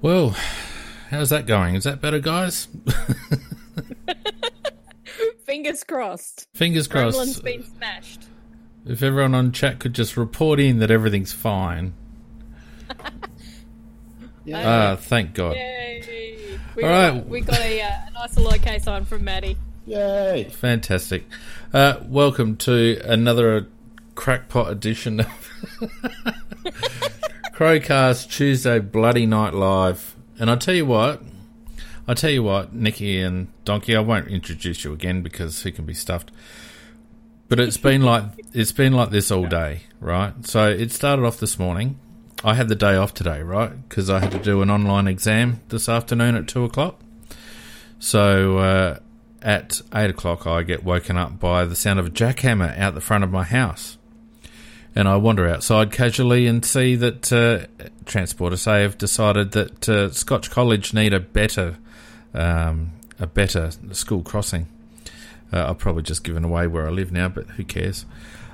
Well, how's that going? Is that better, guys? Fingers crossed. Fingers crossed. Gremlin's been smashed. If everyone on chat could just report in that everything's fine. Yeah. Thank God. Yay. We got a nice little okay sign from Matty. Yay. Fantastic. Welcome to another crackpot edition of Crowcast Tuesday Bloody Night Live. And I tell you what, Nikki and Donkey, I won't introduce you again because he can be stuffed. But it's been like this all day, right? So it started off this morning. I had the day off today, right? Because I had to do an online exam this afternoon at 2:00. So at 8:00, I get woken up by the sound of a jackhammer out the front of my house. And I wander outside casually and see that Transport SA have decided that Scotch College need a better school crossing. I've probably just given away where I live now, but who cares?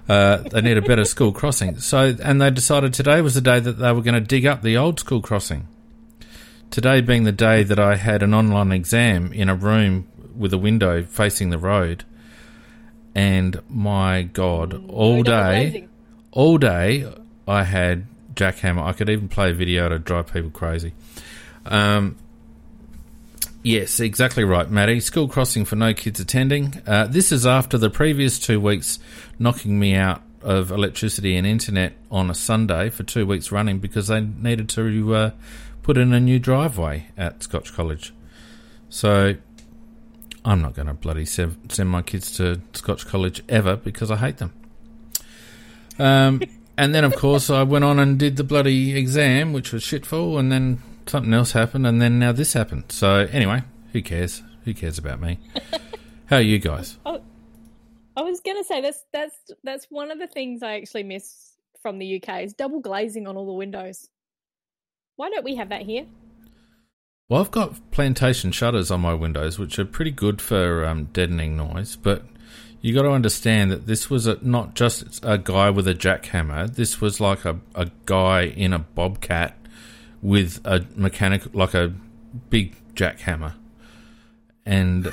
They need a better school crossing. And they decided today was the day that they were going to dig up the old school crossing. Today being the day that I had an online exam in a room with a window facing the road. And my God, all day I had jackhammer. I could even play a video to drive people crazy. Yes, exactly right, Matty. School crossing for no kids attending. This is after the previous 2 weeks knocking me out of electricity and internet on a Sunday for 2 weeks running because they needed to put in a new driveway at Scotch College. So I'm not going to bloody send my kids to Scotch College ever because I hate them. And then, of course, I went on and did the bloody exam, which was shitful, and then something else happened, and then now this happened. So anyway, who cares? Who cares about me? How are you guys? I was going to say that's one of the things I actually miss from the UK is double glazing on all the windows. Why don't we have that here? Well, I've got plantation shutters on my windows, which are pretty good for deadening noise, but you got to understand that this was not just a guy with a jackhammer. This was like a guy in a bobcat with a mechanic, like a big jackhammer, and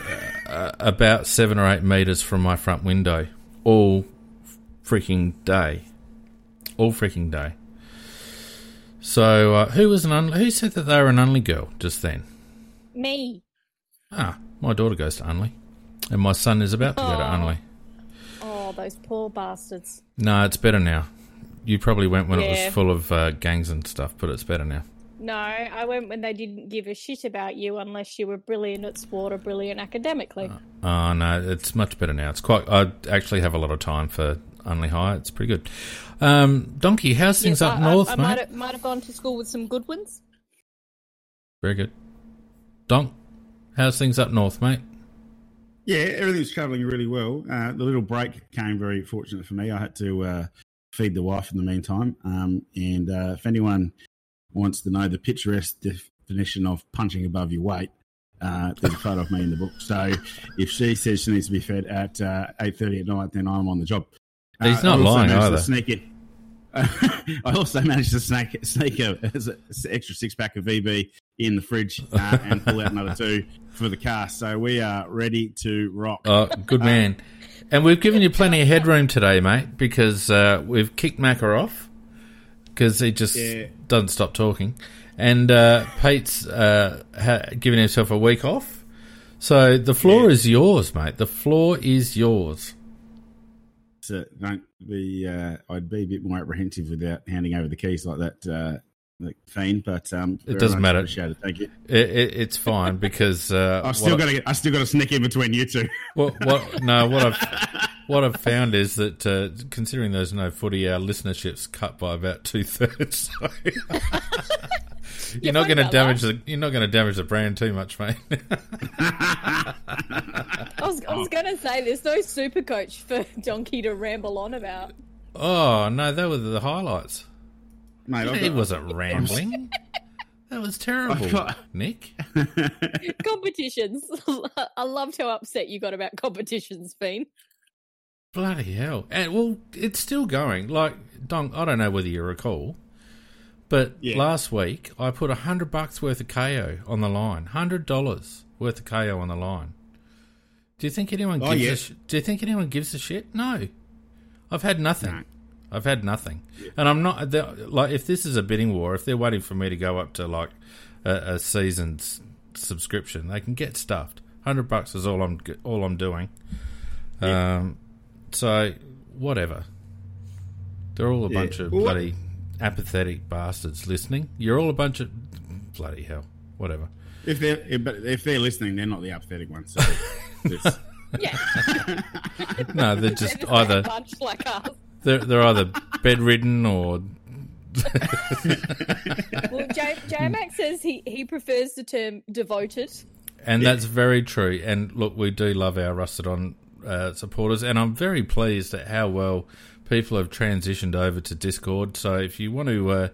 about 7 or 8 meters from my front window all freaking day. So who said that they were an Unley girl just then? Me. My daughter goes to Unley and my son is about to go to Unley. Those poor bastards. No, it's better now. You probably went when it was full of gangs and stuff, but it's better now. No, I went when they didn't give a shit about you unless you were brilliant at sport or brilliant academically. No, it's much better now. It's quite. I actually have a lot of time for Unley High. It's pretty good. Donkey, how's things up north, mate? I might have gone to school with some good ones. Very good. Donk, how's things up north, mate? Yeah, everything's travelling really well. The little break came very fortunate for me. I had to feed the wife in the meantime. And if anyone wants to know the picturesque definition of punching above your weight, there's a photo of me in the book. So if she says she needs to be fed at 8:30 at night, then I'm on the job. He's not lying either. I also managed to sneak an extra six-pack of VB in the fridge and pull out another two for the cast. So we are ready to rock. Good man. And we've given you plenty of headroom today, mate, because we've kicked Macker off because he just doesn't stop talking. And Pete's given himself a week off. So the floor is yours, mate. The floor is yours. So don't be. I'd be a bit more apprehensive without handing over the keys like that fiend, but it doesn't matter. Thank you. It's fine because I still got to sneak in between you two. What I've found is that considering there's no footy, our listenership's cut by about 2/3. So You're not going to damage the brand too much, mate. I was going to say there's no super coach for Donkey to ramble on about. Oh no, they were the highlights. Mate, it wasn't rambling. That was terrible, Nick. Competitions. I loved how upset you got about competitions, Fien. Bloody hell. And, well, it's still going. Like, Don, I don't know whether you recall, But last week, I put $100 worth of KO on the line. $100 worth of KO on the line. Do you think anyone gives a shit? No. I've had nothing. No. I've had nothing. Yeah. And I'm not... Like, if this is a bidding war, if they're waiting for me to go up to, like, a season's subscription, they can get stuffed. $100 is all I'm doing. Yeah. So, whatever. They're all a bunch of bloody... apathetic bastards listening. You're all a bunch of bloody hell. Whatever. If they're listening, they're not the apathetic ones. So no, they're just either a bunch like us. They're either bedridden or. Well, J-Mac says he prefers the term devoted, and that's very true. And look, we do love our Rusted On supporters, and I'm very pleased at how well. People have transitioned over to Discord, so if you want to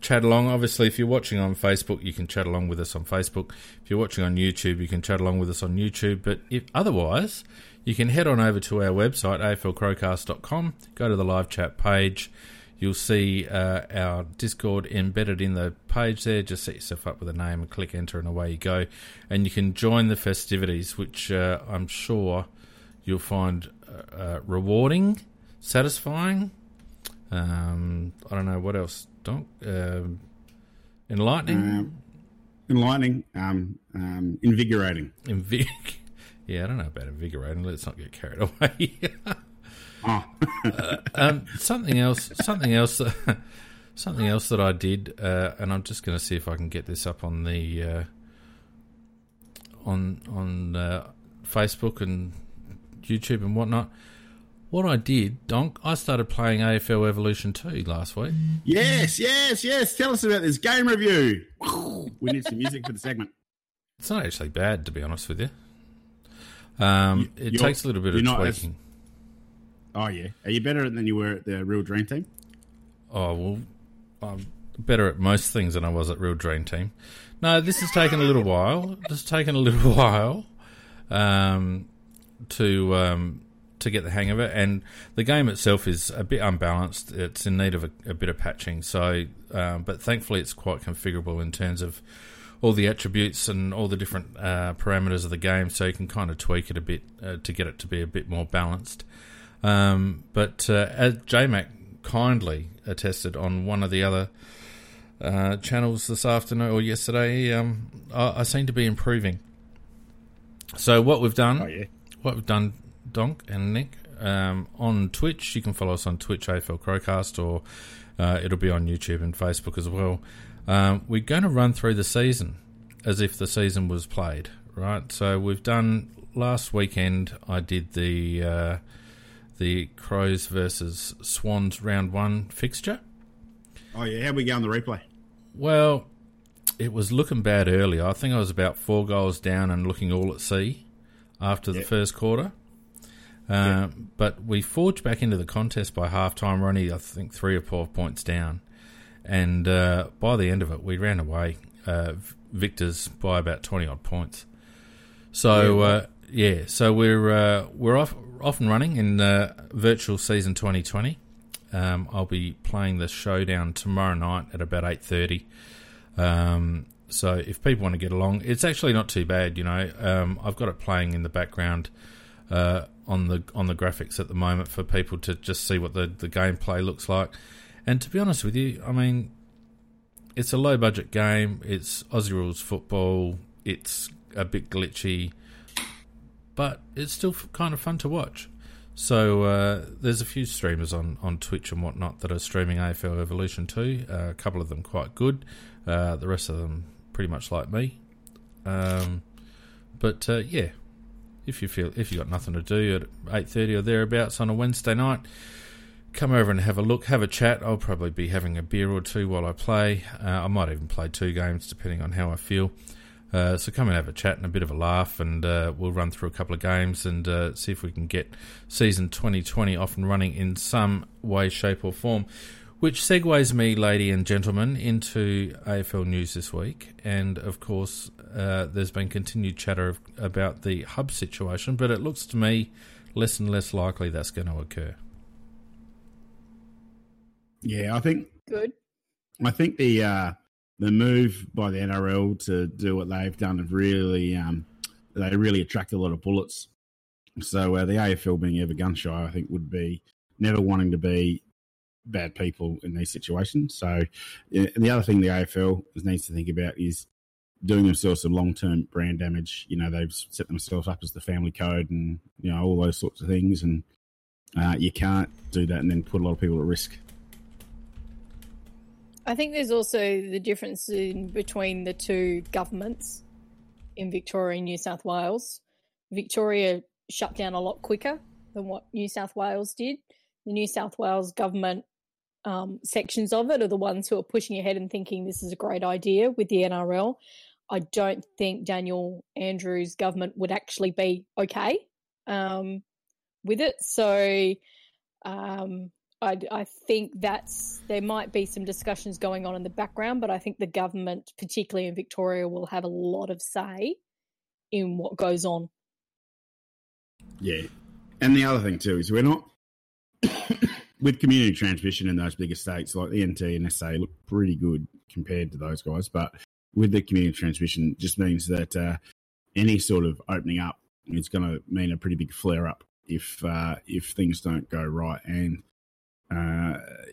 chat along, obviously if you're watching on Facebook, you can chat along with us on Facebook. If you're watching on YouTube, you can chat along with us on YouTube. But if otherwise, you can head on over to our website, aflcrowcast.com, go to the live chat page. You'll see our Discord embedded in the page there. Just set yourself up with a name and click enter and away you go. And you can join the festivities, which I'm sure you'll find rewarding. Satisfying. I don't know what else. Enlightening. Enlightening. Invigorating. I don't know about invigorating. Let's not get carried away. Something else that I did, and I'm just going to see if I can get this up on the on Facebook and YouTube and whatnot. What I did, Donk, I started playing AFL Evolution 2 last week. Yes. Tell us about this game review. We need some music for the segment. It's not actually bad, to be honest with you. It takes a little bit of tweaking. Are you better than you were at the Real Dream Team? Oh, well, I'm better at most things than I was at Real Dream Team. No, this has taken a little while. To get the hang of it, and the game itself is a bit unbalanced. It's in need of a bit of patching, so but thankfully it's quite configurable in terms of all the attributes and all the different parameters of the game, so you can kind of tweak it a bit to get it to be a bit more balanced. But as J-Mac kindly attested on one of the other channels this afternoon or yesterday, I seem to be improving. So what we've done Donk and Nick, on Twitch. You can follow us on Twitch, AFL Crowcast, or it'll be on YouTube and Facebook as well. We're going to run through the season as if the season was played, right? So we've done last weekend. I did the Crows versus Swans round one fixture. Oh yeah, how'd we go on the replay? Well, it was looking bad early. I think I was about 4 goals down and looking all at sea after the first quarter. But we forged back into the contest by halftime. We're only, I think, 3 or 4 points down, and by the end of it, we ran away victors by about 20-odd points. So so we're off and running in virtual season 2020. I'll be playing the showdown tomorrow night at about 8:30. So if people want to get along, it's actually not too bad. You know, I've got it playing in the background. On the graphics at the moment for people to just see what the gameplay looks like. And to be honest with you, I mean, it's a low-budget game. It's Aussie rules football. It's a bit glitchy, but it's still kind of fun to watch. So there's a few streamers on Twitch and whatnot that are streaming AFL Evolution 2, a couple of them quite good, the rest of them pretty much like me. If you got nothing to do at 8:30 or thereabouts on a Wednesday night, come over and have a look, have a chat. I'll probably be having a beer or two while I play. I might even play 2 games depending on how I feel. So come and have a chat and a bit of a laugh, and we'll run through a couple of games and see if we can get season 2020 off and running in some way, shape or form. Which segues me, ladies and gentlemen, into AFL news this week. And, of course, there's been continued chatter about the hub situation, but it looks to me less and less likely that's going to occur. Yeah, I think... Good. I think the move by the NRL to do what they've done have really they really attract a lot of bullets. So the AFL being ever gun shy, I think, would be never wanting to be bad people in these situations. So the other thing the AFL needs to think about is doing themselves some long-term brand damage. You know, they've set themselves up as the family code and, you know, all those sorts of things. And you can't do that and then put a lot of people at risk. I think there's also the difference in between the two governments in Victoria and New South Wales. Victoria shut down a lot quicker than what New South Wales did. The New South Wales government sections of it are the ones who are pushing ahead and thinking this is a great idea with the NRL. I don't think Daniel Andrews' government would actually be okay with it. So I think there might be some discussions going on in the background, but I think the government, particularly in Victoria, will have a lot of say in what goes on. Yeah. And the other thing too is we're not with community transmission in those bigger states, like the NT and SA look pretty good compared to those guys, but with the community transmission just means that any sort of opening up is going to mean a pretty big flare-up if things don't go right. And,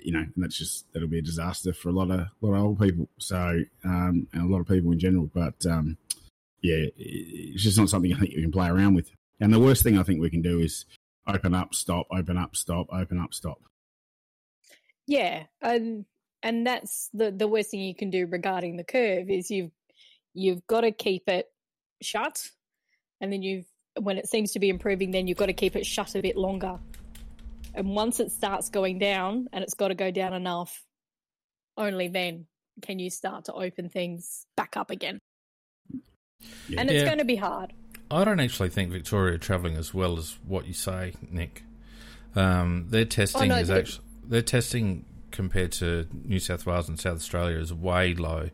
you know, and that'll be a disaster for a lot of old people, so and a lot of people in general. But, yeah, it's just not something I think you can play around with. And the worst thing I think we can do is open up, stop, open up, stop, open up, stop. Yeah, and that's the worst thing you can do regarding the curve is you've got to keep it shut, and then when it seems to be improving, then you've got to keep it shut a bit longer. And once it starts going down, and it's got to go down enough, only then can you start to open things back up again. Yeah. And it's going to be hard. I don't actually think Victoria are travelling as well as what you say, Nick. Their testing their testing compared to New South Wales and South Australia is way low.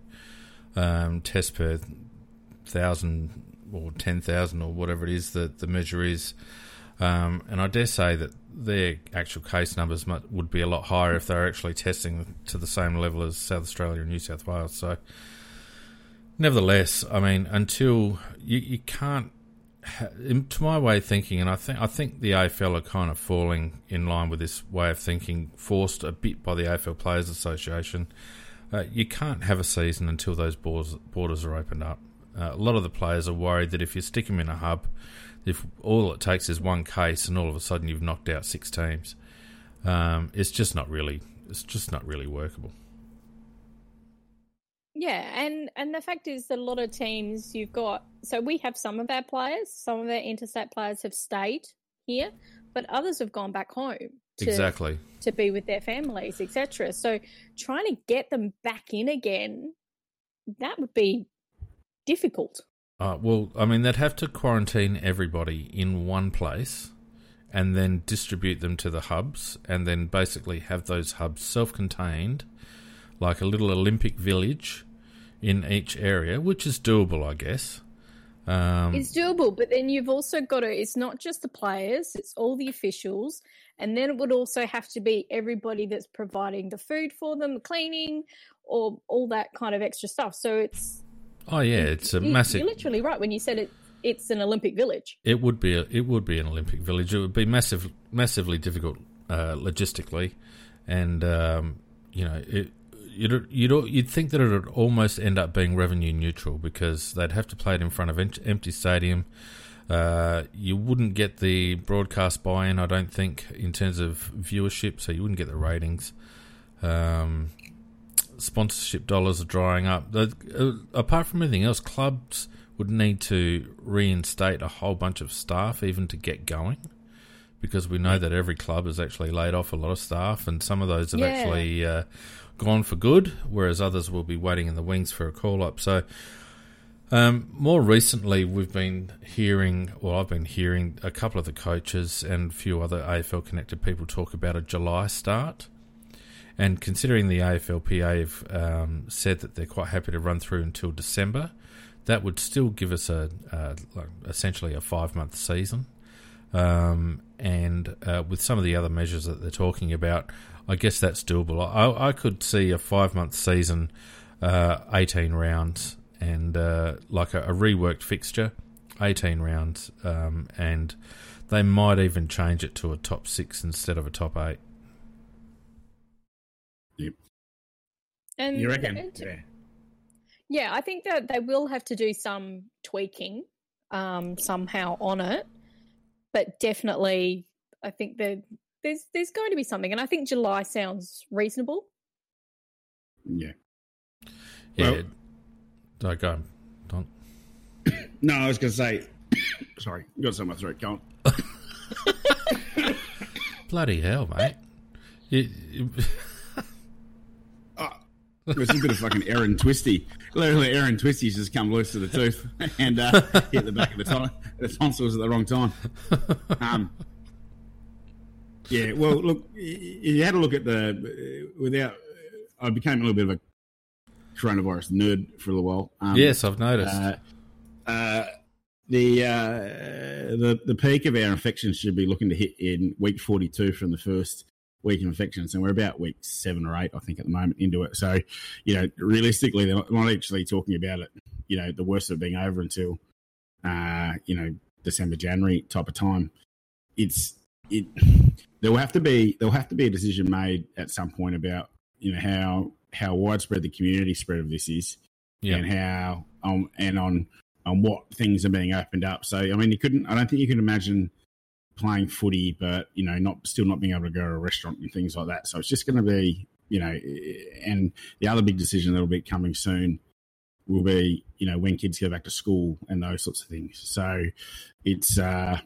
Tests per 1,000 or 10,000 or whatever it is that the measure is. And I dare say that their actual case numbers would be a lot higher if they were actually testing to the same level as South Australia and New South Wales. So, nevertheless, I mean, until you can't. To my way of thinking, and I think the AFL are kind of falling in line with this way of thinking, forced a bit by the AFL Players Association, you can't have a season until those borders are opened up. A lot of the players are worried that if you stick them in a hub, if all it takes is one case and all of a sudden you've knocked out six teams, it's just not really workable. Yeah, and the fact is that a lot of teams you've got... So we have some of our players, some of our interstate players have stayed here, but others have gone back home to be with their families, etc. So trying to get them back in again, that would be difficult. Well, I mean, they'd have to quarantine everybody in one place and then distribute them to the hubs and then basically have those hubs self-contained, like a little Olympic village in each area, which is doable, I guess. It's doable, but then you've also got to... It's not just the players, it's all the officials, and then it would also have to be everybody that's providing the food for them, cleaning, or all that kind of extra stuff. So it's... Oh, yeah, it's a massive... You're literally right when you said it. It's an Olympic village. It would be an Olympic village. It would be massively difficult logistically, and, you know... You'd think that it would almost end up being revenue neutral because they'd have to play it in front of an empty stadium. You wouldn't get the broadcast buy-in, I don't think, in terms of viewership, so you wouldn't get the ratings. Sponsorship dollars are drying up. Apart from anything else, clubs would need to reinstate a whole bunch of staff even to get going because we know that every club has actually laid off a lot of staff and some of those have actually... gone for good, whereas others will be waiting in the wings for a call-up. So more recently we've been hearing, or I've been hearing, a couple of the coaches and a few other AFL-connected people talk about a July start. And considering the AFLPA have said that they're quite happy to run through until December, that would still give us essentially a 5-month season. and with some of the other measures that they're talking about, I guess that's doable. I could see a 5-month season, 18 rounds, and like a reworked fixture, 18 rounds, and they might even change it to a top 6 instead of a top 8. Yep. And you reckon? Yeah, I think that they will have to do some tweaking somehow on it, but definitely I think that there's going to be something, and I think July sounds reasonable. Yeah. Yeah. Well, go on, Don. No, I was going to say, sorry, I've got something in my throat. Go on. Bloody hell, mate. It was a bit of fucking Aaron Twisty. Literally, Aaron Twisty's just come loose to the tooth and hit the back of the tonsils at the wrong time. Yeah, well, look, you had a look at the I became a little bit of a coronavirus nerd for a little while. Yes, I've noticed. The peak of our infections should be looking to hit in week 42 from the first week of infections, and we're about week 7 or 8, I think, at the moment into it. So, you know, realistically, they're not actually talking about it, you know, the worst of being over until, you know, December, January type of time. There will have to be a decision made at some point about, you know, how widespread the community spread of this is, and how and on what things are being opened up. So, I mean, I don't think you could imagine playing footy, but, you know, still not being able to go to a restaurant and things like that. So it's just going to be, you know, and the other big decision that'll be coming soon will be, you know, when kids go back to school and those sorts of things. So it's, I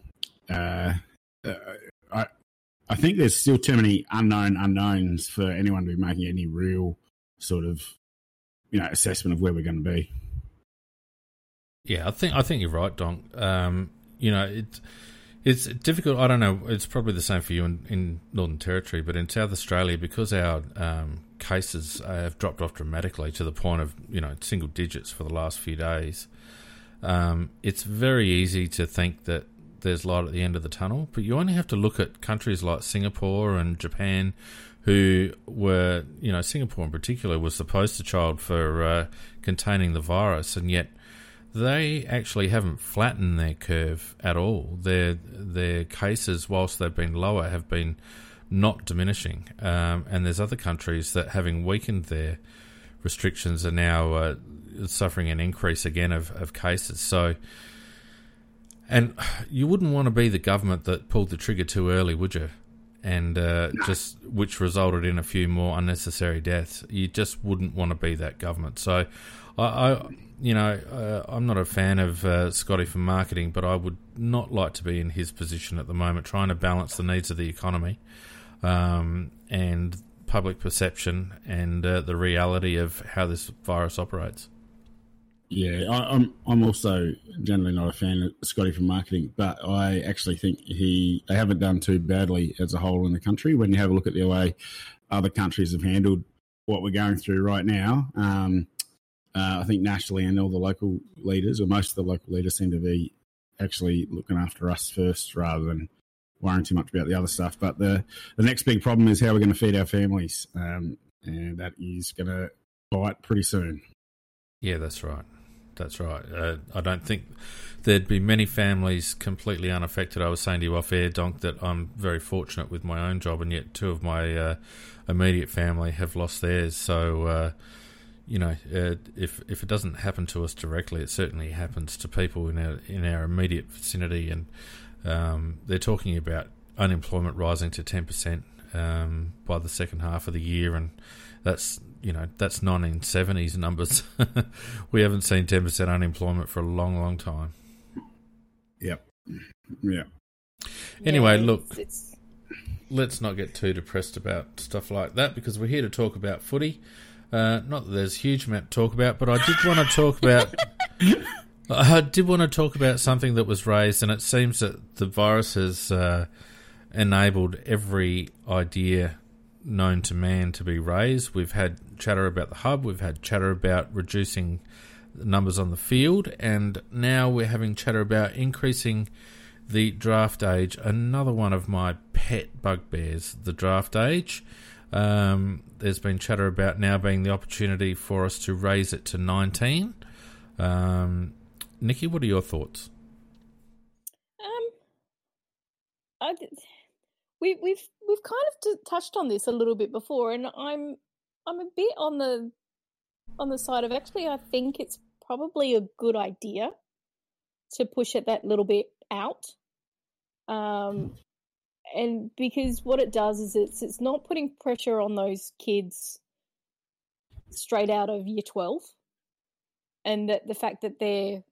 think there's still too many unknowns for anyone to be making any real sort of, you know, assessment of where we're going to be. Yeah, I think you're right, Don. You know, it's difficult. I don't know. It's probably the same for you in Northern Territory, but in South Australia, because our cases have dropped off dramatically to the point of, you know, single digits for the last few days, it's very easy to think that there's light at the end of the tunnel. But you only have to look at countries like Singapore and Japan, who were, you know, Singapore in particular was the poster child for containing the virus, and yet they actually haven't flattened their curve at all. Their cases, whilst they've been lower, have been not diminishing. And there's other countries that, having weakened their restrictions, are now suffering an increase again of cases. So, and you wouldn't want to be the government that pulled the trigger too early, would you? And which resulted in a few more unnecessary deaths. You just wouldn't want to be that government. So, I'm not a fan of Scotty from marketing, but I would not like to be in his position at the moment, trying to balance the needs of the economy and public perception and the reality of how this virus operates. Yeah, I'm also generally not a fan of Scotty from marketing, but I actually think they haven't done too badly as a whole in the country. When you have a look at the way other countries have handled what we're going through right now, I think nationally and all the local leaders, or most of the local leaders, seem to be actually looking after us first rather than worrying too much about the other stuff. But the next big problem is how we're going to feed our families, and that is going to bite pretty soon. Yeah, that's right. That's right. I don't think there'd be many families completely unaffected. I was saying to you off air, Donk, that I'm very fortunate with my own job, and yet two of my immediate family have lost theirs. So, you know, if it doesn't happen to us directly, it certainly happens to people in our immediate vicinity. And they're talking about unemployment rising to 10% by the second half of the year, and that's 1970s numbers. We haven't seen 10% unemployment for a long, long time. Yep. Yeah. Anyway, look, let's not get too depressed about stuff like that, because we're here to talk about footy. Not that there's a huge amount to talk about, but I did want to talk about. I did want to talk about something that was raised, and it seems that the virus has enabled every idea known to man to be raised. We've had chatter about the hub. We've had chatter about reducing the numbers on the field, and now we're having chatter about increasing the draft age, another one of my pet bugbears, the draft age. There's been chatter about now being the opportunity for us to raise it to 19. Nikki, what are your thoughts? We've kind of touched on this a little bit before, and I'm a bit on the side of actually I think it's probably a good idea to push it that little bit out, and because what it does is it's not putting pressure on those kids straight out of year 12, and that the fact that they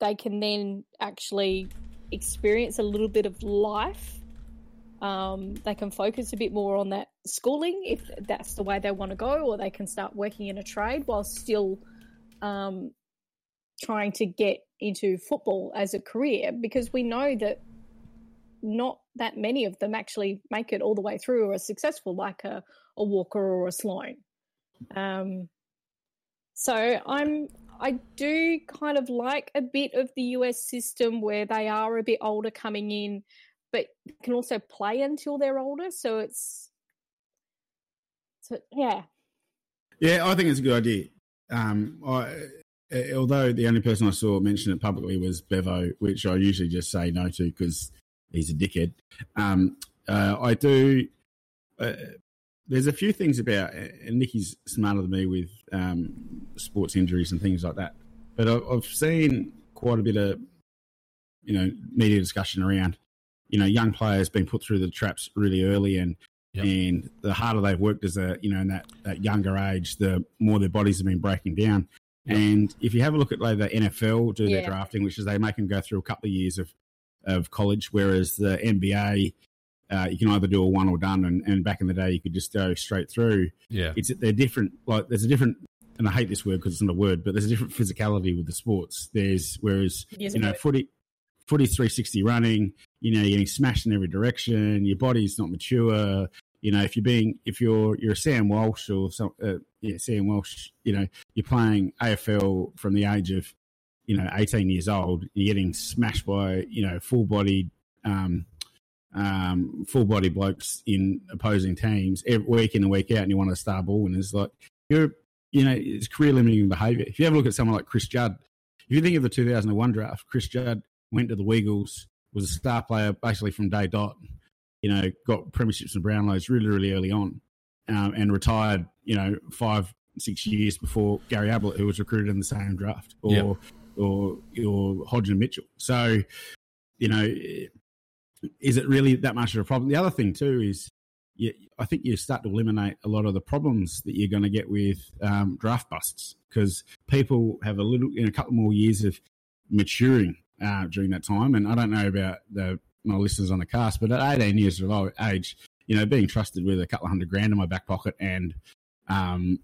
can then actually experience a little bit of life. They can focus a bit more on that schooling if that's the way they want to go, or they can start working in a trade while still trying to get into football as a career, because we know that not that many of them actually make it all the way through or are successful, like a Walker or a Sloan. I do kind of like a bit of the US system where they are a bit older coming in, but can also play until they're older. Yeah, I think it's a good idea. Although the only person I saw mention it publicly was Bevo, which I usually just say no to because he's a dickhead. There's a few things about, and Nikki's smarter than me with sports injuries and things like that, but I've seen quite a bit of, media discussion around, young players being put through the traps really early, and yep. And the harder they've worked as in that younger age, the more their bodies have been breaking down. Yep. And if you have a look at like the NFL do their drafting, which is they make them go through a couple of years of college, whereas the NBA, you can either do a one or done, and back in the day you could just go straight through. Yeah, they're different. Like there's a different, and I hate this word because it's not a word, but there's a different physicality with the sports. Footy's 360 running, you're getting smashed in every direction. Your body's not mature. If you're Sam Walsh or some, Sam Walsh, you're playing AFL from the age of, 18 years old. You're getting smashed by, full body blokes in opposing teams every week in and week out, and you want a star ball. And it's like, it's career limiting behaviour. If you have a look at someone like Chris Judd, if you think of the 2001 draft, Chris Judd went to the Weagles, was a star player basically from day dot, got premierships and Brownlows really, really early on, and retired, 5-6 years before Gary Ablett, who was recruited in the same draft, or Hodge and Mitchell. So, is it really that much of a problem? The other thing too is I think you start to eliminate a lot of the problems that you're going to get with draft busts, because people have a couple more years of maturing during that time. And I don't know about my listeners on the cast, but at 18 years of age, being trusted with a couple of $100,000 in my back pocket and having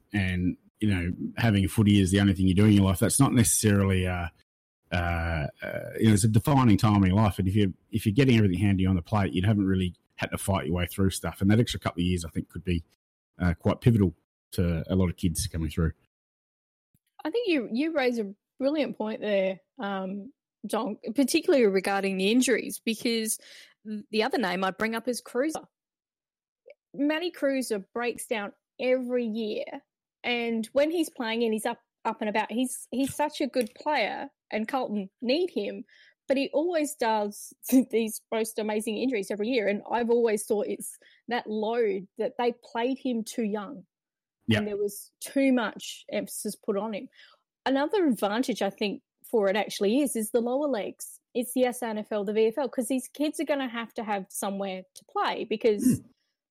footy is the only thing you do in your life, that's not necessarily it's a defining time in your life. And if you're getting everything handy on the plate, you haven't really had to fight your way through stuff. And that extra couple of years, I think, could be quite pivotal to a lot of kids coming through. I think you raise a brilliant point there, Don, particularly regarding the injuries, because the other name I'd bring up is Cruiser. Matty Cruiser breaks down every year, and when he's playing and he's up and about, he's such a good player, and Carlton need him, but he always does these most amazing injuries every year. And I've always thought it's that load that they played him too young, and there was too much emphasis put on him. Another advantage I think for it actually is the lower legs. It's the SANFL, the VFL, because these kids are going to have somewhere to play, because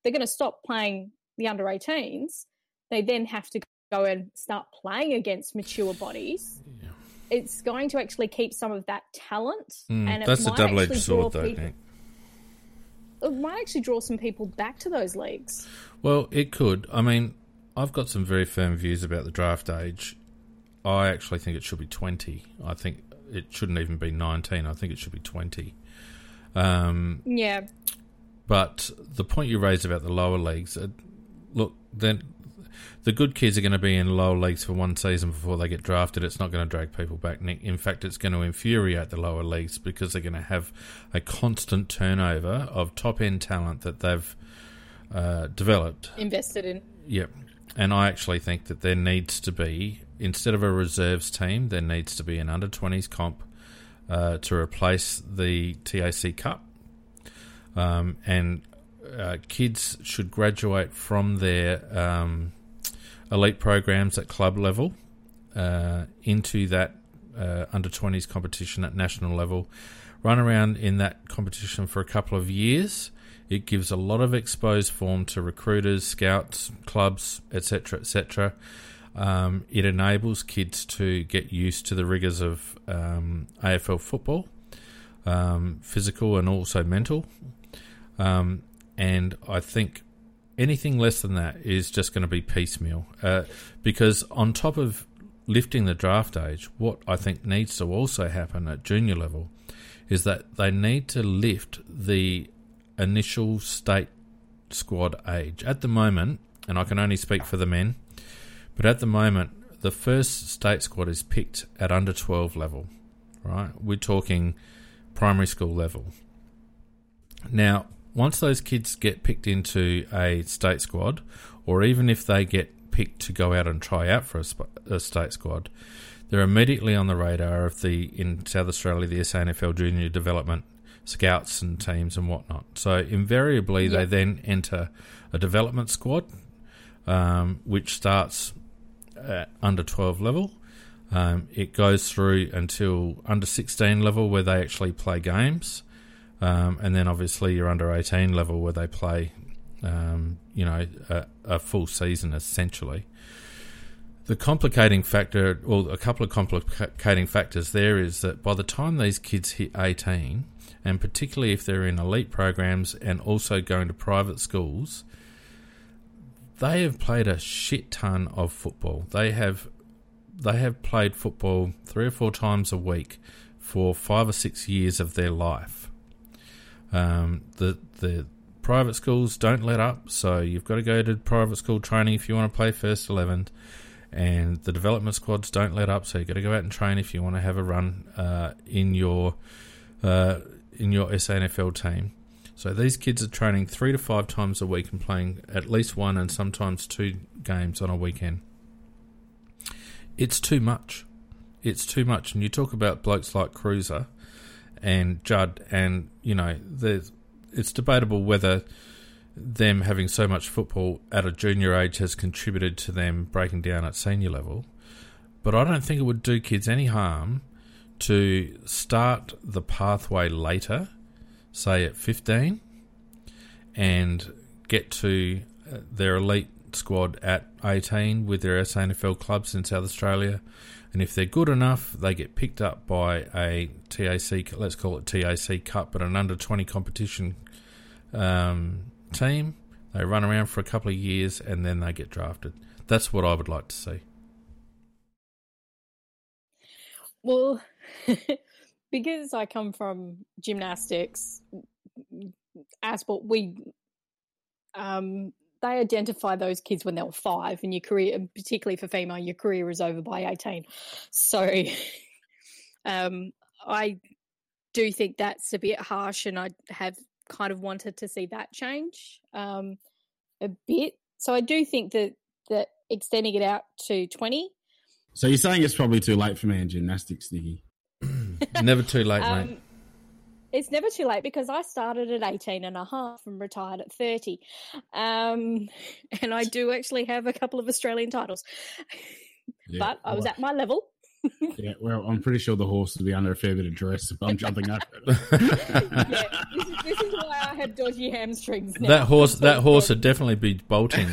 they're going to stop playing the under-18s. They then have to go and start playing against mature bodies. Yeah. It's going to actually keep some of that talent, and that's a double-edged sword, though. It might actually draw some people back to those leagues. Well, it could. I mean, I've got some very firm views about the draft age. I actually think it should be 20. I think it shouldn't even be 19. I think it should be 20. But the point you raised about the lower leagues, look, then the good kids are going to be in lower leagues for one season before they get drafted. It's not going to drag people back. In fact, it's going to infuriate the lower leagues because they're going to have a constant turnover of top-end talent that they've developed. Invested in. Yep. And I actually think that there needs to be, instead of a reserves team, there needs to be an under-20s comp to replace the TAC Cup. And kids should graduate from their elite programs at club level into that under-20s competition at national level. Run around in that competition for a couple of years. It gives a lot of exposed form to recruiters, scouts, clubs, etc., etc. It enables kids to get used to the rigours of AFL football, physical and also mental. And I think anything less than that is just going to be piecemeal. Because on top of lifting the draft age, what I think needs to also happen at junior level is that they need to lift the initial state squad age. At the moment, and I can only speak for the men, but at the moment, the first state squad is picked at under 12 level, right? We're talking primary school level. Now, once those kids get picked into a state squad, or even if they get picked to go out and try out for a state squad, they're immediately on the radar of in South Australia, the SANFL junior development scouts and teams and whatnot. So invariably, They then enter a development squad, which starts at under 12 level. It goes through until under 16 level where they actually play games. And then obviously you're under 18 level where they play, a full season essentially. The complicating factor, or a couple of complicating factors there, is that by the time these kids hit 18, and particularly if they're in elite programs and also going to private schools, they have played a shit ton of football. They have played football 3 or 4 times a week for 5 or 6 years of their life. The private schools don't let up, so you've got to go to private school training if you want to play first 11, and the development squads don't let up, so you've got to go out and train if you want to have a run in your SANFL team. So these kids are training 3 to 5 times a week and playing at least 1 and sometimes 2 games on a weekend. It's too much. It's too much. And you talk about blokes like Cruiser and Judd, and it's debatable whether them having so much football at a junior age has contributed to them breaking down at senior level. But I don't think it would do kids any harm to start the pathway later, say at 15, and get to their elite squad at 18 with their SANFL clubs in South Australia. And if they're good enough, they get picked up by a TAC, let's call it TAC Cup, but an under-20 competition team. They run around for a couple of years and then they get drafted. That's what I would like to see. Well, because I come from gymnastics, ASPORT, they identify those kids when they're 5, and your career, particularly for female, your career is over by 18. So I do think that's a bit harsh, and I have kind of wanted to see that change a bit. So I do think that extending it out to 20. So you're saying it's probably too late for me in gymnastics, Nikki? Never too late, mate. It's never too late, because I started at 18 and a half and retired at 30. And I do actually have a couple of Australian titles. Yeah, but I was at my level. Yeah, well, I'm pretty sure the horse will be under a fair bit of dress if I'm jumping up. Yeah, this is why I have dodgy hamstrings now. That horse would definitely be bolting,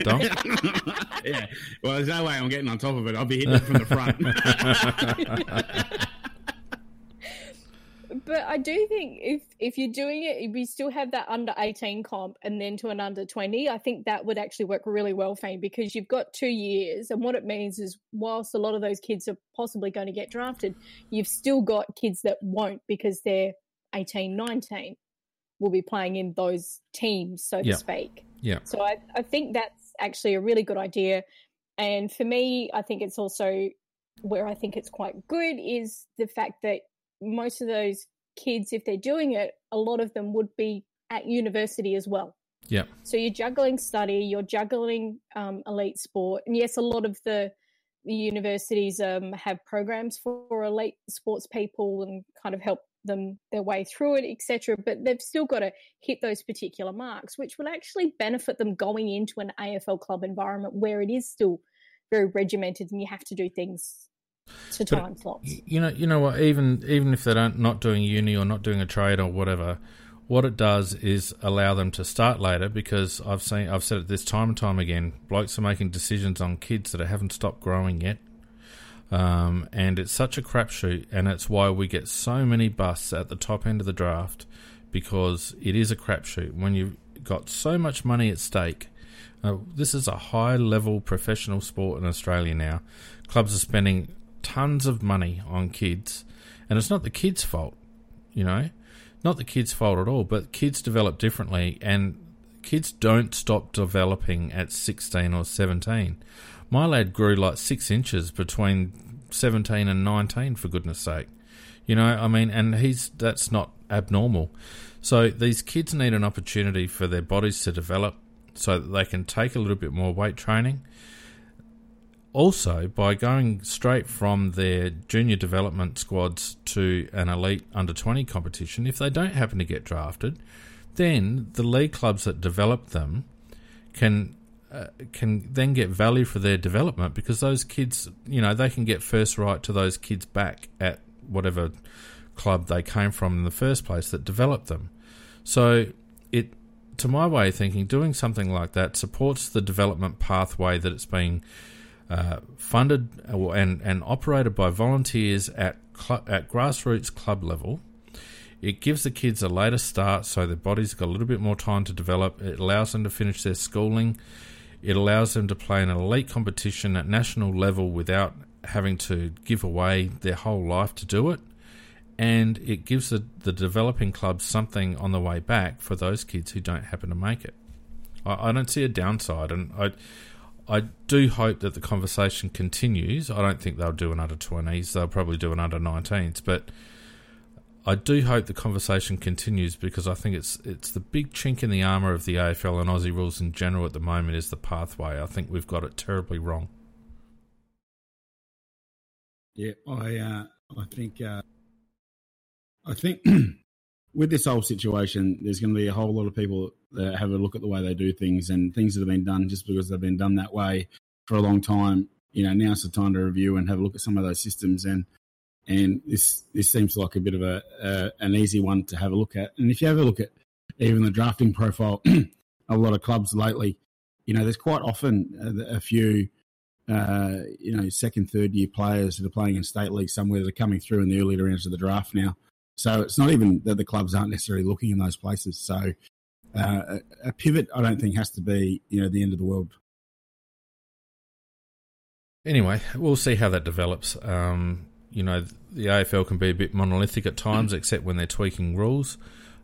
Dom. Yeah, well, there's no way I'm getting on top of it. I'll be hitting it from the front. But I do think if you're doing it, if you still have that under 18 comp and then to an under 20, I think that would actually work really well for you, because you've got 2 years, and what it means is whilst a lot of those kids are possibly going to get drafted, you've still got kids that won't, because they're 18, 19 will be playing in those teams, so to speak. Yeah. So I think that's actually a really good idea. And for me, I think it's also where I think it's quite good is the fact that most of those kids, if they're doing it, a lot of them would be at university as well. Yeah. So you're juggling study, you're juggling elite sport. And yes, a lot of the universities have programs for elite sports people and kind of help them their way through it, etc. But they've still got to hit those particular marks, which will actually benefit them going into an AFL club environment where it is still very regimented and you have to do things to time slots. You know what? Even if they're not doing uni or not doing a trade or whatever, what it does is allow them to start later, because I've said it this time and time again. Blokes are making decisions on kids that haven't stopped growing yet. And it's such a crapshoot, and it's why we get so many busts at the top end of the draft, because it is a crapshoot. When you've got so much money at stake, this is a high-level professional sport in Australia now. Clubs are spending tons of money on kids, and it's not the kids' fault, you know, not the kids' fault at all, but kids develop differently, and kids don't stop developing at 16 or 17. My lad grew like 6 inches between 17 and 19, for goodness sake. You know, I mean, and that's not abnormal. So these kids need an opportunity for their bodies to develop so that they can take a little bit more weight training. Also, by going straight from their junior development squads to an elite under-20 competition, if they don't happen to get drafted, then the league clubs that develop them can then get value for their development, because those kids, you know, they can get first right to those kids back at whatever club they came from in the first place that developed them. So it, to my way of thinking, doing something like that supports the development pathway that it's being funded and operated by volunteers at grassroots club level. It gives the kids a later start so their body's got a little bit more time to develop. It allows them to finish their schooling. It allows them to play in an elite competition at national level without having to give away their whole life to do it. And it gives the developing clubs something on the way back for those kids who don't happen to make it. I don't see a downside, and I do hope that the conversation continues. I don't think they'll do an under-20s. They'll probably do an under-19s, but I do hope the conversation continues, because I think it's the big chink in the armour of the AFL and Aussie rules in general at the moment is the pathway. I think we've got it terribly wrong. Yeah, I think with this whole situation, there's going to be a whole lot of people that have a look at the way they do things, and things that have been done just because they've been done that way for a long time. You know, now's the time to review and have a look at some of those systems. And this seems like a bit of an easy one to have a look at. And if you have a look at even the drafting profile, a lot of clubs lately, you know, there's quite often a few, you know, second, third year players that are playing in state league somewhere that are coming through in the earlier rounds of the draft now. So it's not even that the clubs aren't necessarily looking in those places. So a pivot, I don't think, has to be, you know, the end of the world. Anyway, we'll see how that develops. You know, the AFL can be a bit monolithic at times, except when they're tweaking rules,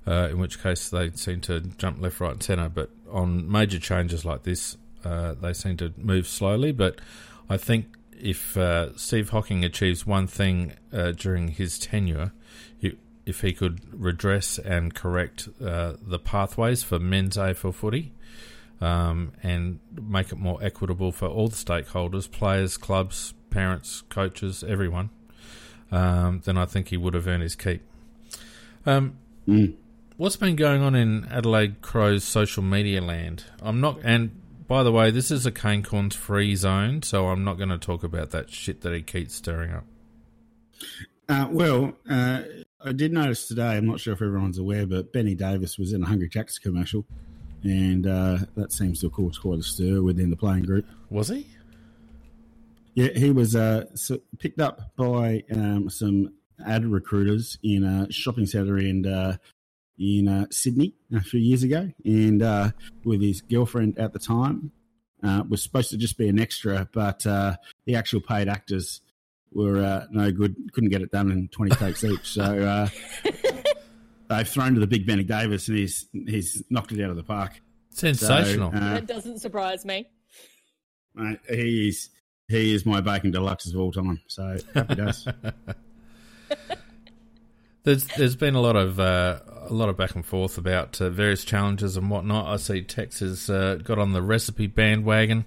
in which case they seem to jump left, right and centre. But on major changes like this, they seem to move slowly. But I think if Steve Hocking achieves one thing during his tenure, if he could redress and correct the pathways for men's AFL footy, and make it more equitable for all the stakeholders, players, clubs, parents, coaches, everyone, then I think he would have earned his keep. What's been going on in Adelaide Crows social media land? And by the way, this is a Cain Corns free zone, so I'm not going to talk about that shit that he keeps stirring up. I did notice today, I'm not sure if everyone's aware, but Benny Davis was in a Hungry Jack's commercial, and that seems to have caused quite a stir within the playing group. Was he? Yeah, he was picked up by some ad recruiters in a shopping centre in Sydney a few years ago, and with his girlfriend at the time. Was supposed to just be an extra, but the actual paid actors were no good, couldn't get it done in 20 takes each. So they've thrown to the big Benny Davis, and he's knocked it out of the park. Sensational. So, that doesn't surprise me. mate, he is my bacon deluxe of all time. So happy days. There's been a lot of back and forth about various challenges and whatnot. I see Tex has got on the recipe bandwagon.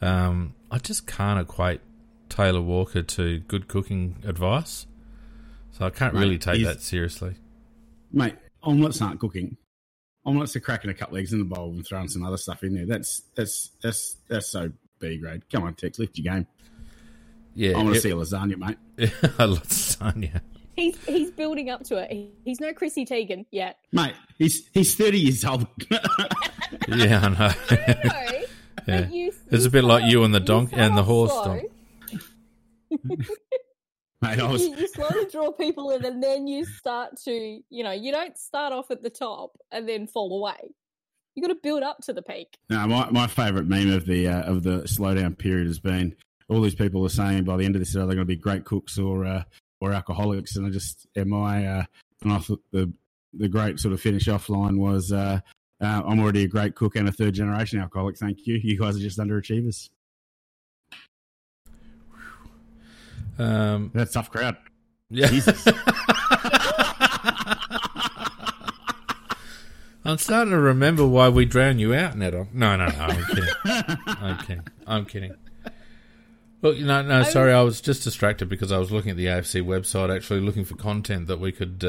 I just can't equate Taylor Walker to good cooking advice, so I can't really take that seriously. Mate, omelettes aren't cooking. Omelettes are cracking a couple eggs in the bowl and throwing some other stuff in there. That's so B grade. Come on, Tex, lift your game. Yeah, I want to see a lasagna, mate. A lasagna. He's building up to it. He's no Chrissy Teigen yet, mate. He's 30 years old. Yeah, I know. You know? Yeah. It's a bit like you and the donk and the horse donk. Mate, you slowly draw people in, and then you start to, you don't start off at the top and then fall away. You got to build up to the peak. No, my favourite meme of the slowdown period has been all these people are saying by the end of this year they're going to be great cooks or alcoholics, and I thought the great sort of finish off line was I'm already a great cook and a third generation alcoholic. Thank you. You guys are just underachievers. That's a tough crowd. Yeah. Jesus. I'm starting to remember why we drown you out, Neto. No, I'm kidding. I'm kidding. Look, no, sorry, I was just distracted because I was looking at the AFC website, actually looking for content that we could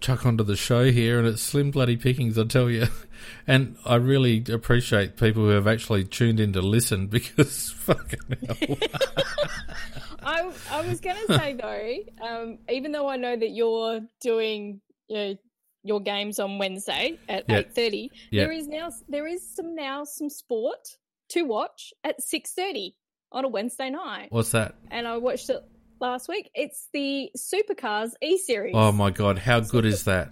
chuck onto the show here, and it's slim bloody pickings, I tell you. And I really appreciate people who have actually tuned in to listen because fucking hell. I was going to say, though, even though I know that you're doing your games on Wednesday at 8:30, there is now some sport to watch at 6:30 on a Wednesday night. What's that? And I watched it last week. It's the Supercars E-Series. Oh, my God. How good is that?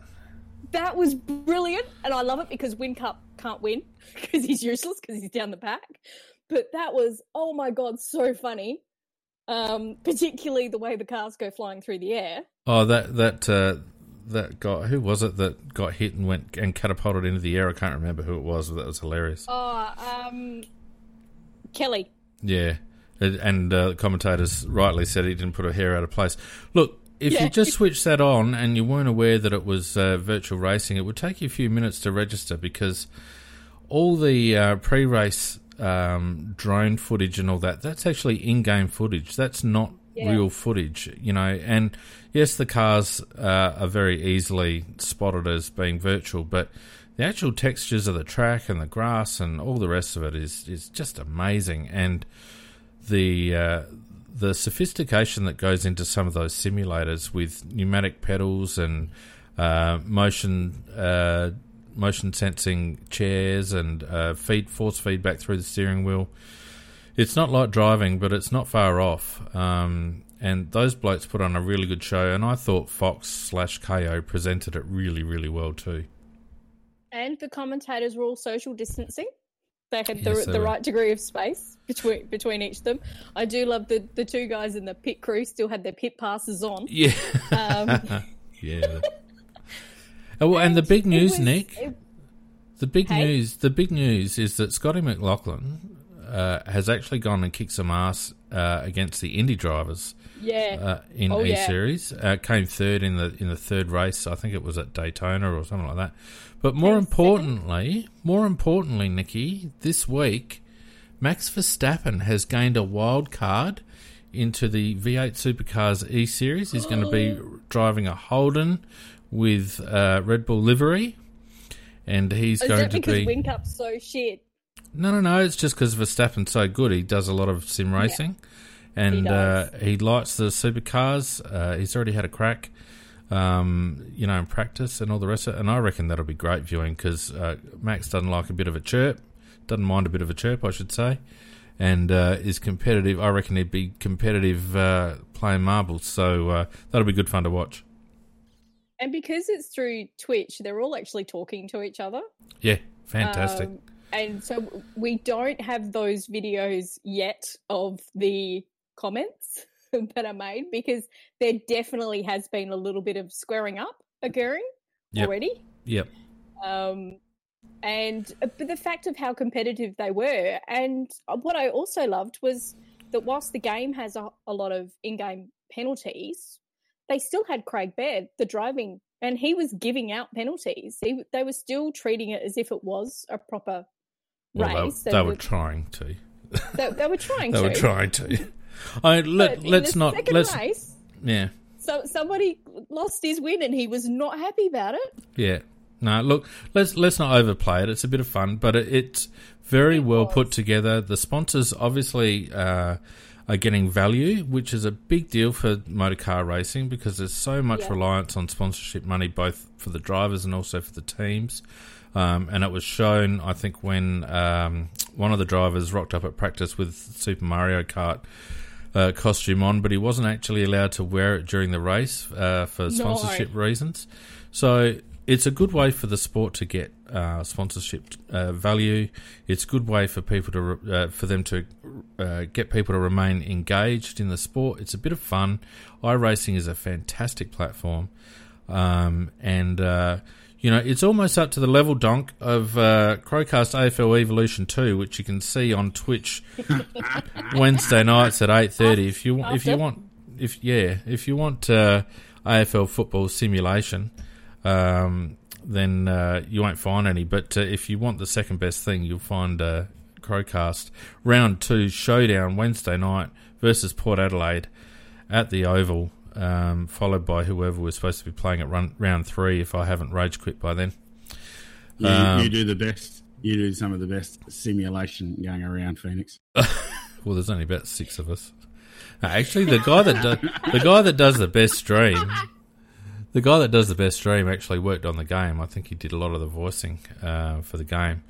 That was brilliant, and I love it because Wincup can't win because he's useless because he's down the pack. But that was, oh, my God, so funny, particularly the way the cars go flying through the air. Oh, that guy, who was it that got hit and went and catapulted into the air? I can't remember who it was, but that was hilarious. Oh, Kelly. Yeah. And commentators rightly said he didn't put a hair out of place. Look, if you just switched that on and you weren't aware that it was virtual racing, it would take you a few minutes to register because all the pre-race drone footage and all that, that's actually in-game footage. That's not real footage, And, yes, the cars are very easily spotted as being virtual, but the actual textures of the track and the grass and all the rest of it is just amazing. And the sophistication that goes into some of those simulators with pneumatic pedals and motion sensing chairs and force feedback through the steering wheel. It's not like driving, but it's not far off. And those blokes put on a really good show, and I thought Fox/KO presented it really, really well too. And the commentators were all social distancing. They had the right degree of space between each of them. I do love the two guys in the pit crew still had their pit passes on. Yeah. Yeah. Oh, and the big news, Nick. The big news is that Scotty McLaughlin has actually gone and kicked some ass against the Indy drivers. Yeah. In E-Series, came third in the third race. I think it was at Daytona or something like that. But more importantly, Nikki, this week, Max Verstappen has gained a wild card into the V8 Supercars E-Series. He's going to be driving a Holden with Red Bull livery, and he's going to be. Is that because Wincup's so shit? No. It's just because Verstappen's so good. He does a lot of sim racing. Yeah. And he likes the supercars. He's already had a crack, in practice and all the rest of it. And I reckon that'll be great viewing because Max doesn't like a bit of a chirp, doesn't mind a bit of a chirp, I should say, and is competitive. I reckon he'd be competitive playing marbles. So that'll be good fun to watch. And because it's through Twitch, they're all actually talking to each other. Yeah, fantastic. And so we don't have those videos yet of the comments that are made because there definitely has been a little bit of squaring up occurring already. Yep. And but the fact of how competitive they were. And what I also loved was that whilst the game has a lot of in-game penalties, they still had Craig Baird, the driving, and he was giving out penalties. They were still treating it as if it was a proper race. Well, they were trying to. They were trying to. They were trying to. Let's not. Yeah. So somebody lost his win, and he was not happy about it. Yeah. No, look, let's not overplay it. It's a bit of fun, but it's very well put together. The sponsors obviously are getting value, which is a big deal for motor car racing because there's so much reliance on sponsorship money, both for the drivers and also for the teams. And it was shown, I think, when one of the drivers rocked up at practice with Super Mario Kart costume on, but he wasn't actually allowed to wear it during the race for sponsorship reasons. So it's a good way for the sport to get sponsorship value. It's a good way for people to get people to remain engaged in the sport. It's a bit of fun. iRacing is a fantastic platform, it's almost up to the level, Donk, of Crowcast AFL Evolution 2, which you can see on Twitch Wednesday nights at 8:30. If you want AFL football simulation. Then you won't find any. But if you want the second best thing, you'll find Crowcast Round 2 Showdown Wednesday night versus Port Adelaide at the Oval, followed by whoever was supposed to be playing at Round 3 if I haven't rage quit by then. Yeah, you do the best. You do some of the best simulation going around, Phoenix. Well, there's only about six of us. Actually, the guy that does the best stream actually worked on the game. I think he did a lot of the voicing for the game.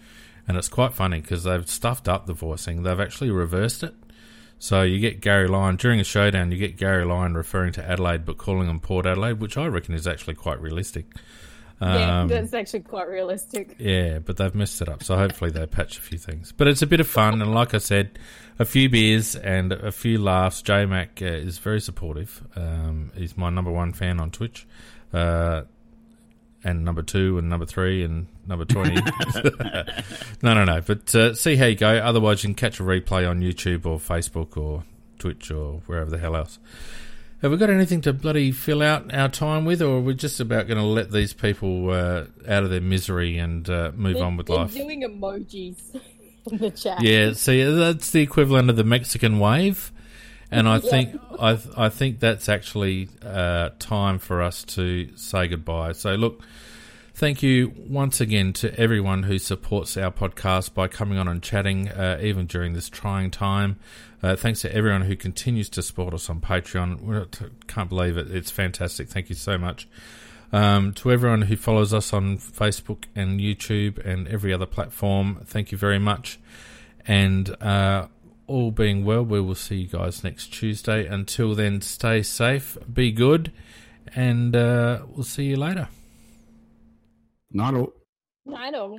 And it's quite funny because they've stuffed up the voicing. They've actually reversed it. So you get Gary Lyon, during a showdown, you get Gary Lyon referring to Adelaide but calling them Port Adelaide, which I reckon is actually quite realistic. Yeah, that's actually quite realistic. Yeah, but they've messed it up. So hopefully they patch a few things. But it's a bit of fun. And like I said, a few beers and a few laughs. J-Mac is very supportive. He's my number one fan on Twitch. And number 2 and number 3 and number 20. No. But see how you go. Otherwise, you can catch a replay on YouTube or Facebook or Twitch or wherever the hell else. Have we got anything to bloody fill out our time with, or are we just about going to let these people out of their misery and move on with life? They're doing emojis in the chat. Yeah, see, that's the equivalent of the Mexican wave, and I think I think that's actually time for us to say goodbye. So, look, thank you once again to everyone who supports our podcast by coming on and chatting, even during this trying time. Thanks to everyone who continues to support us on Patreon. We can't believe it. It's fantastic. Thank you so much. To everyone who follows us on Facebook and YouTube and every other platform, thank you very much. And all being well, we will see you guys next Tuesday. Until then, stay safe, be good, and we'll see you later. Night all.